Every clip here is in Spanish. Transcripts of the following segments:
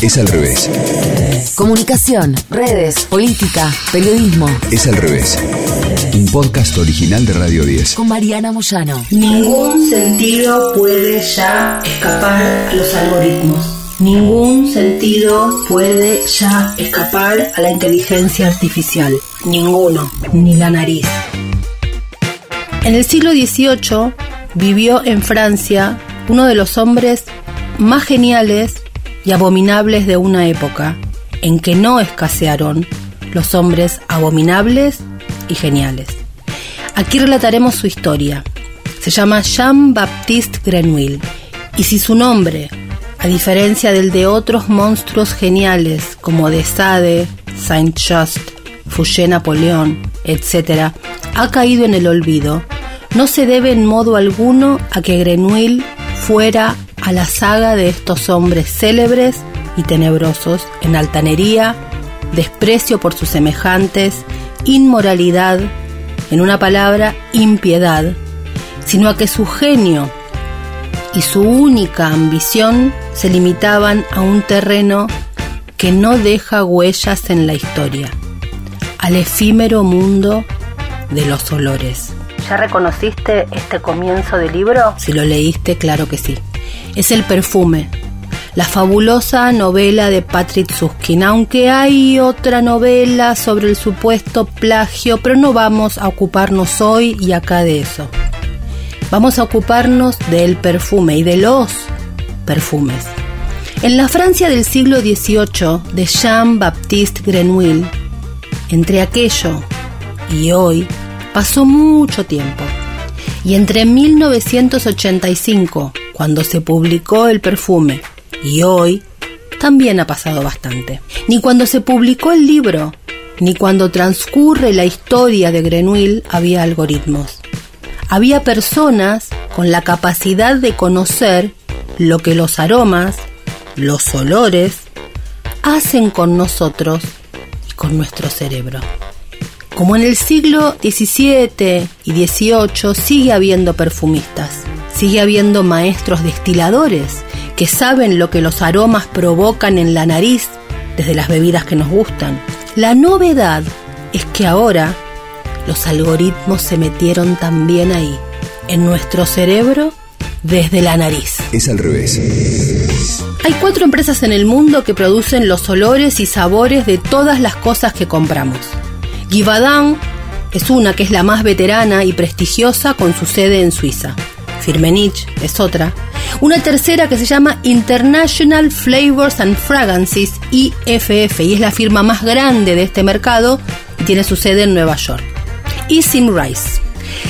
Es al revés. Comunicación, redes, política, periodismo. Es al revés. Un podcast original de Radio 10. Con Mariana Moyano. Ningún sentido puede ya escapar a los algoritmos. Ningún sentido puede ya escapar a la inteligencia artificial. Ninguno, ni la nariz. En el siglo XVIII vivió en Francia uno de los hombres más geniales y abominables de una época en que no escasearon los hombres abominables y geniales. Aquí relataremos su historia. Se llama Jean-Baptiste Grenouille, y si su nombre, a diferencia del de otros monstruos geniales como Desade, Saint-Just, Fouché, Napoleón, etc., ha caído en el olvido, no se debe en modo alguno a que Grenouille fuera a la saga de estos hombres célebres y tenebrosos en altanería, desprecio por sus semejantes, inmoralidad, en una palabra, impiedad, sino a que su genio y su única ambición se limitaban a un terreno que no deja huellas en la historia, al efímero mundo de los olores. ¿Ya reconociste este comienzo del libro? Si lo leíste, claro que sí. Es El perfume, la fabulosa novela de Patrick Süskind, aunque hay otra novela sobre el supuesto plagio, pero no vamos a ocuparnos hoy y acá de eso. Vamos a ocuparnos del perfume y de los perfumes. En la Francia del siglo XVIII de Jean-Baptiste Grenouille, entre aquello y hoy, pasó mucho tiempo. Y entre 1985, cuando se publicó El perfume, y hoy, también ha pasado bastante. Ni cuando se publicó el libro, ni cuando transcurre la historia de Grenouille había algoritmos. Había personas con la capacidad de conocer lo que los aromas, los olores, hacen con nosotros y con nuestro cerebro. Como en el siglo XVII y XVIII sigue habiendo perfumistas, sigue habiendo maestros destiladores que saben lo que los aromas provocan en la nariz desde las bebidas que nos gustan. La novedad es que ahora los algoritmos se metieron también ahí, en nuestro cerebro, desde la nariz. Es al revés. Hay 4 empresas en el mundo que producen los olores y sabores de todas las cosas que compramos. Givaudan es una que es la más veterana y prestigiosa, con su sede en Suiza. Firmenich es otra. Una tercera que se llama International Flavors and Fragrances, IFF, y es la firma más grande de este mercado y tiene su sede en Nueva York. Y Sim Rice.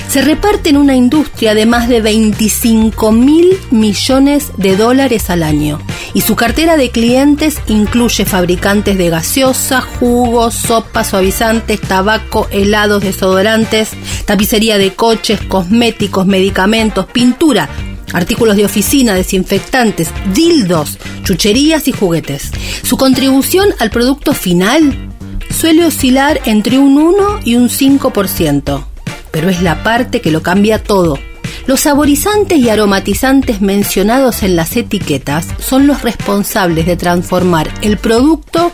Se reparte en una industria de más de 25,000 millones de dólares al año, y su cartera de clientes incluye fabricantes de gaseosa, jugos, sopas, suavizantes, tabaco, helados, desodorantes, tapicería de coches, cosméticos, medicamentos, pintura, artículos de oficina, desinfectantes, dildos, chucherías y juguetes. Su contribución al producto final suele oscilar entre un 1 y un 5%, pero es la parte que lo cambia todo. Los saborizantes y aromatizantes mencionados en las etiquetas son los responsables de transformar el producto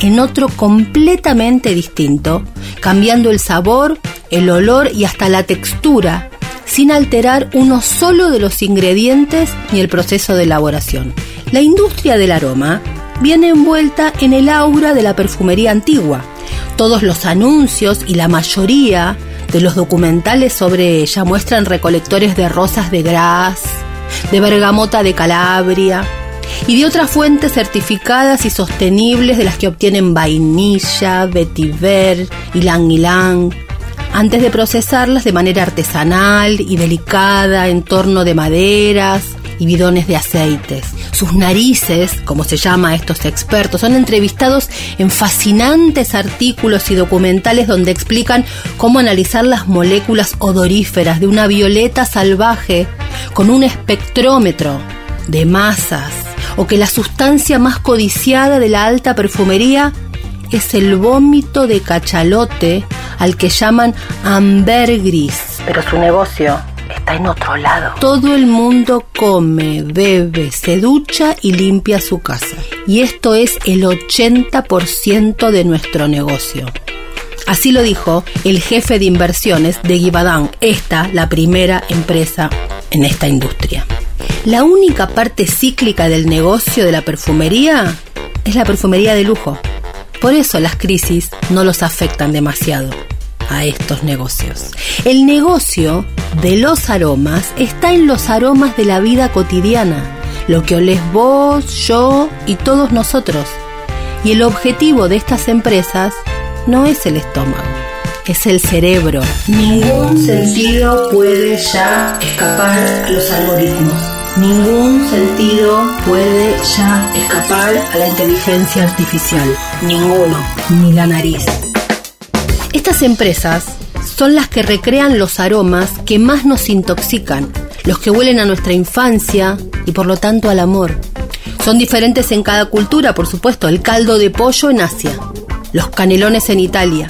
en otro completamente distinto, cambiando el sabor, el olor y hasta la textura, sin alterar uno solo de los ingredientes ni el proceso de elaboración. La industria del aroma viene envuelta en el aura de la perfumería antigua. Todos los anuncios y la mayoría de los documentales sobre ella muestran recolectores de rosas de Grasse, de bergamota de Calabria y de otras fuentes certificadas y sostenibles, de las que obtienen vainilla, vetiver, ylang-ylang, antes de procesarlas de manera artesanal y delicada en torno de maderas y bidones de aceites. Sus narices, como se llama a estos expertos, son entrevistados en fascinantes artículos y documentales donde explican cómo analizar las moléculas odoríferas de una violeta salvaje con un espectrómetro de masas, o que la sustancia más codiciada de la alta perfumería es el vómito de cachalote, al que llaman ambergris. Pero su negocio está en otro lado. Todo el mundo come, bebe, se ducha y limpia su casa. Y esto es el 80% de nuestro negocio. Así lo dijo el jefe de inversiones de Givaudan, la primera empresa en esta industria. La única parte cíclica del negocio de la perfumería es la perfumería de lujo. Por eso las crisis no los afectan demasiado a estos negocios. El negocio de los aromas está en los aromas de la vida cotidiana, lo que olés vos, yo y todos nosotros. Y el objetivo de estas empresas no es el estómago, es el cerebro. Ningún sentido puede ya escapar a los algoritmos. Ningún sentido puede ya escapar a la inteligencia artificial. Ninguno, ni la nariz. Estas empresas son las que recrean los aromas que más nos intoxican, los que huelen a nuestra infancia y por lo tanto al amor. Son diferentes en cada cultura, por supuesto. El caldo de pollo en Asia, los canelones en Italia,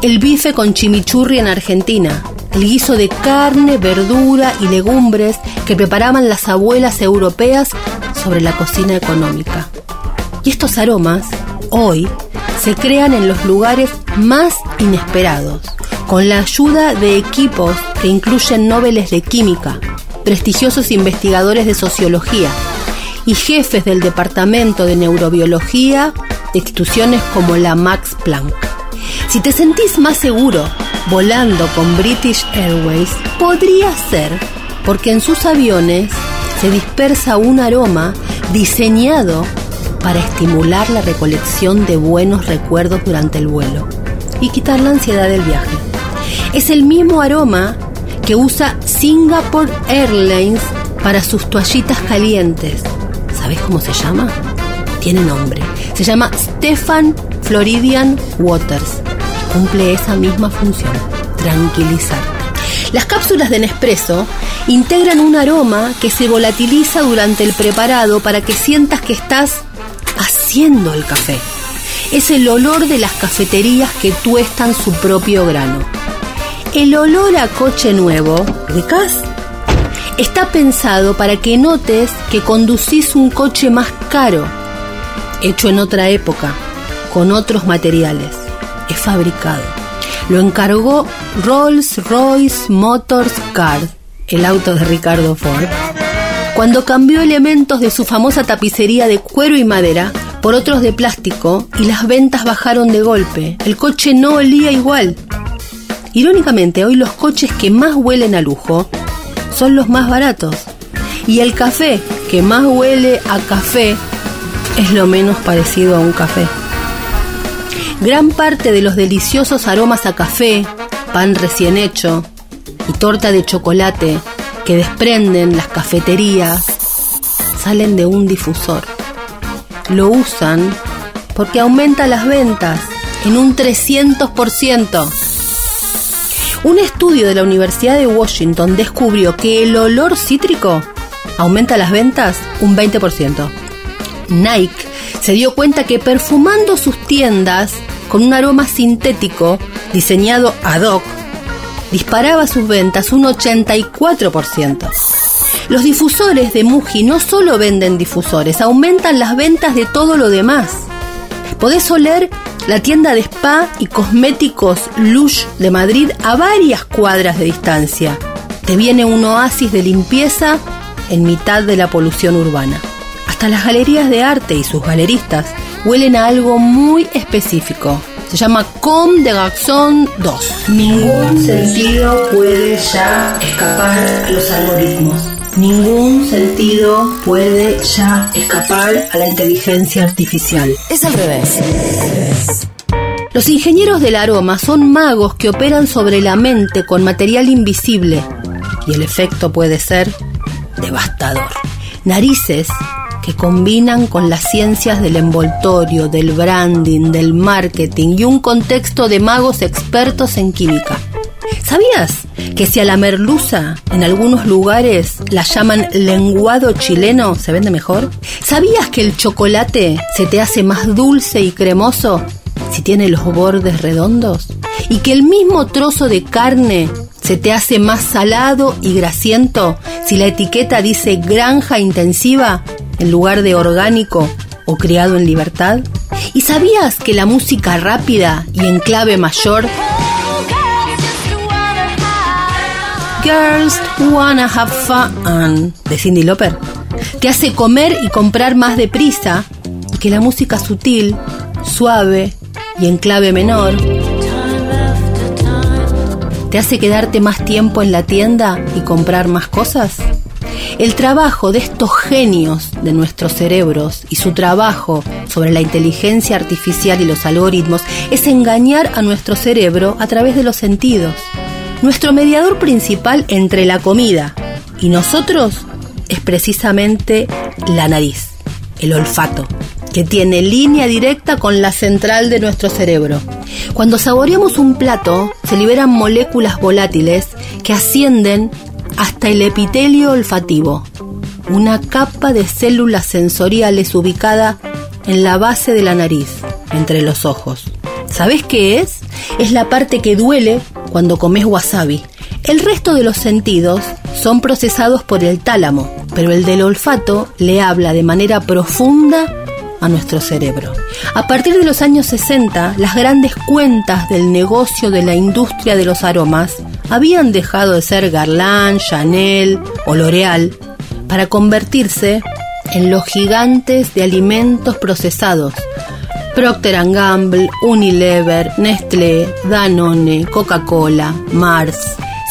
el bife con chimichurri en Argentina, el guiso de carne, verdura y legumbres que preparaban las abuelas europeas sobre la cocina económica. Y estos aromas, hoy, se crean en los lugares más inesperados, con la ayuda de equipos que incluyen nobeles de química, prestigiosos investigadores de sociología y jefes del departamento de neurobiología de instituciones como la Max Planck. Si te sentís más seguro volando con British Airways, podría ser porque en sus aviones se dispersa un aroma diseñado para estimular la recolección de buenos recuerdos durante el vuelo y quitar la ansiedad del viaje. Es el mismo aroma que usa Singapore Airlines para sus toallitas calientes. ¿Sabés cómo se llama? Tiene nombre. Se llama Stephan Floridian Waters. Cumple esa misma función: tranquilizarte. Las cápsulas de Nespresso integran un aroma que se volatiliza durante el preparado para que sientas que estás haciendo el café. Es el olor de las cafeterías que tuestan su propio grano. El olor a coche nuevo, ¿ubicás? Está pensado para que notes que conducís un coche más caro, hecho en otra época, con otros materiales. Es fabricado. Lo encargó Rolls Royce Motors Cars, el auto de Ricardo Ford, cuando cambió elementos de su famosa tapicería de cuero y madera por otros de plástico y las ventas bajaron de golpe. El coche no olía igual. Irónicamente, hoy los coches que más huelen a lujo son los más baratos. Y el café que más huele a café es lo menos parecido a un café. Gran parte de los deliciosos aromas a café, pan recién hecho y torta de chocolate que desprenden las cafeterías salen de un difusor. Lo usan porque aumenta las ventas en un 300%. Un estudio de la Universidad de Washington descubrió que el olor cítrico aumenta las ventas un 20%. Nike se dio cuenta que perfumando sus tiendas con un aroma sintético diseñado ad hoc disparaba sus ventas un 84%. Los difusores de Muji no solo venden difusores, aumentan las ventas de todo lo demás. Podés oler la tienda de spa y cosméticos Lush de Madrid a varias cuadras de distancia. Te viene un oasis de limpieza en mitad de la polución urbana. Hasta las galerías de arte y sus galeristas huelen a algo muy específico. Se llama Comme des Garçons 2. Ningún sentido puede ya escapar a los algoritmos. Ningún sentido puede ya escapar a la inteligencia artificial. Es al revés. Los ingenieros del aroma son magos que operan sobre la mente con material invisible. Y el efecto puede ser devastador. Narices que combinan con las ciencias del envoltorio, del branding, del marketing y un contexto de magos expertos en química. ¿Sabías que si a la merluza en algunos lugares la llaman lenguado chileno, se vende mejor? ¿Sabías que el chocolate se te hace más dulce y cremoso si tiene los bordes redondos? ¿Y que el mismo trozo de carne ¿Se te hace más salado y grasiento si la etiqueta dice granja intensiva en lugar de orgánico o criado en libertad? ¿Y sabías que la música rápida y en clave mayor Girls Wanna Have Fun de Cyndi Lauper te hace comer y comprar más deprisa, y que la música sutil, suave y en clave menor te hace quedarte más tiempo en la tienda y comprar más cosas? El trabajo de estos genios de nuestros cerebros y su trabajo sobre la inteligencia artificial y los algoritmos es engañar a nuestro cerebro a través de los sentidos. Nuestro mediador principal entre la comida y nosotros es precisamente la nariz, el olfato, que tiene línea directa con la central de nuestro cerebro. Cuando saboreamos un plato, se liberan moléculas volátiles que ascienden hasta el epitelio olfativo, una capa de células sensoriales ubicada en la base de la nariz, entre los ojos. ¿Sabés qué es? Es la parte que duele cuando comes wasabi. El resto de los sentidos son procesados por el tálamo, pero el del olfato le habla de manera profunda a nuestro cerebro. A partir de los años 60, las grandes cuentas del negocio de la industria de los aromas habían dejado de ser Guerlain, Chanel o L'Oréal para convertirse en los gigantes de alimentos procesados: Procter & Gamble, Unilever, Nestlé, Danone, Coca-Cola, Mars.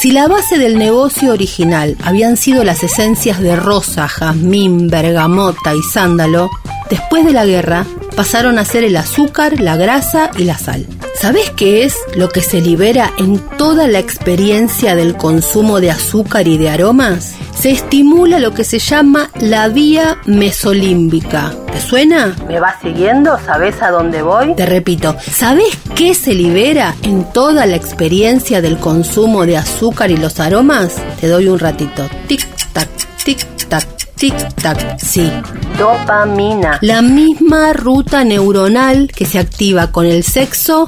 Si la base del negocio original habían sido las esencias de rosa, jazmín, bergamota y sándalo, después de la guerra pasaron a ser el azúcar, la grasa y la sal. ¿Sabés qué es lo que se libera en toda la experiencia del consumo de azúcar y de aromas? Se estimula lo que se llama la vía mesolímbica. ¿Te suena? ¿Me vas siguiendo? ¿Sabés a dónde voy? Te repito, ¿sabés qué se libera en toda la experiencia del consumo de azúcar y los aromas? Te doy un ratito. Tic, tac, tic, tac. Tic-tac, sí. Dopamina. La misma ruta neuronal que se activa con el sexo,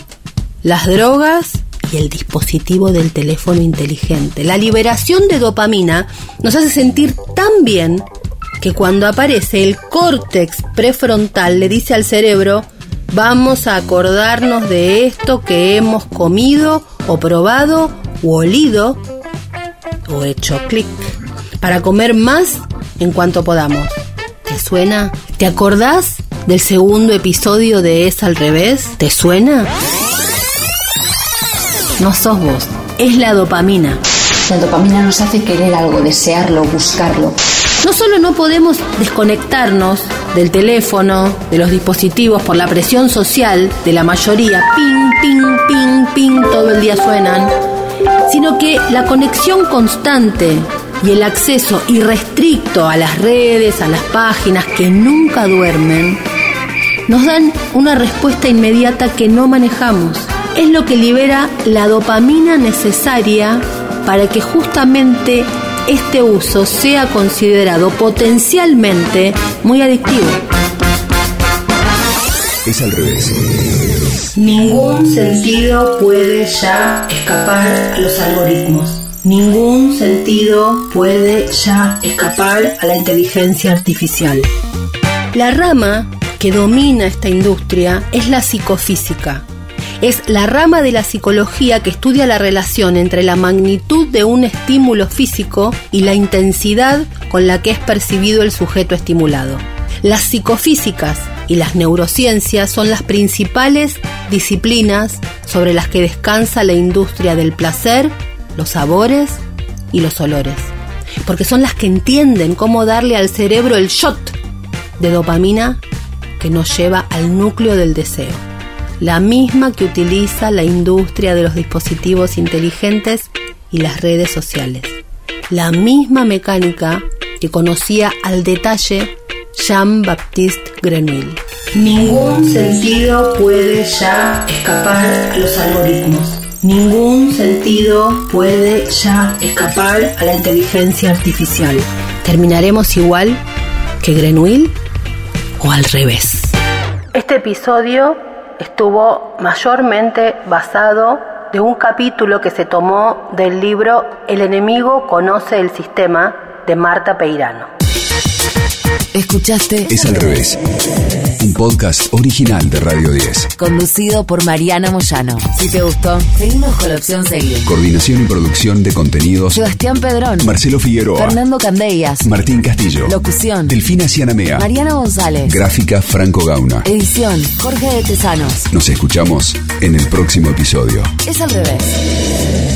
las drogas y el dispositivo del teléfono inteligente. La liberación de dopamina nos hace sentir tan bien que cuando aparece el córtex prefrontal le dice al cerebro: vamos a acordarnos de esto que hemos comido o probado o olido o hecho clic, para comer más en cuanto podamos. ¿Te suena? ¿Te acordás del segundo episodio de Es al revés? ¿Te suena? No sos vos, es la dopamina. La dopamina nos hace querer algo, desearlo, buscarlo. No solo no podemos desconectarnos del teléfono, de los dispositivos por la presión social de la mayoría, ping, ping, ping, ping, todo el día suenan, sino que la conexión constante y el acceso irrestricto a las redes, a las páginas que nunca duermen, nos dan una respuesta inmediata que no manejamos. Es lo que libera la dopamina necesaria para que justamente este uso sea considerado potencialmente muy adictivo. Es al revés. Ningún sentido puede ya escapar a los algoritmos. Ningún sentido puede ya escapar a la inteligencia artificial. La rama que domina esta industria es la psicofísica. Es la rama de la psicología que estudia la relación entre la magnitud de un estímulo físico y la intensidad con la que es percibido el sujeto estimulado. Las psicofísicas y las neurociencias son las principales disciplinas sobre las que descansa la industria del placer, los sabores y los olores, porque son las que entienden cómo darle al cerebro el shot de dopamina que nos lleva al núcleo del deseo, la misma que utiliza la industria de los dispositivos inteligentes y las redes sociales, la misma mecánica que conocía al detalle Jean-Baptiste Grenouille. Ningún sentido puede ya escapar a los algoritmos. Ningún sentido puede ya escapar a la inteligencia artificial. ¿Terminaremos igual que Grenouille o al revés? Este episodio estuvo mayormente basado de un capítulo que se tomó del libro El enemigo conoce el sistema, de Marta Peirano. Escuchaste Es al revés, un podcast original de Radio 10, conducido por Mariana Moyano. Si te gustó, seguimos con la opción seguir. Coordinación y producción de contenidos: Sebastián Pedrón, Marcelo Figueroa, Fernando Candellas, Martín Castillo. Locución: Delfina Cianamea, Mariana González. Gráfica: Franco Gauna. Edición: Jorge de Tesanos. Nos escuchamos en el próximo episodio. Es al revés.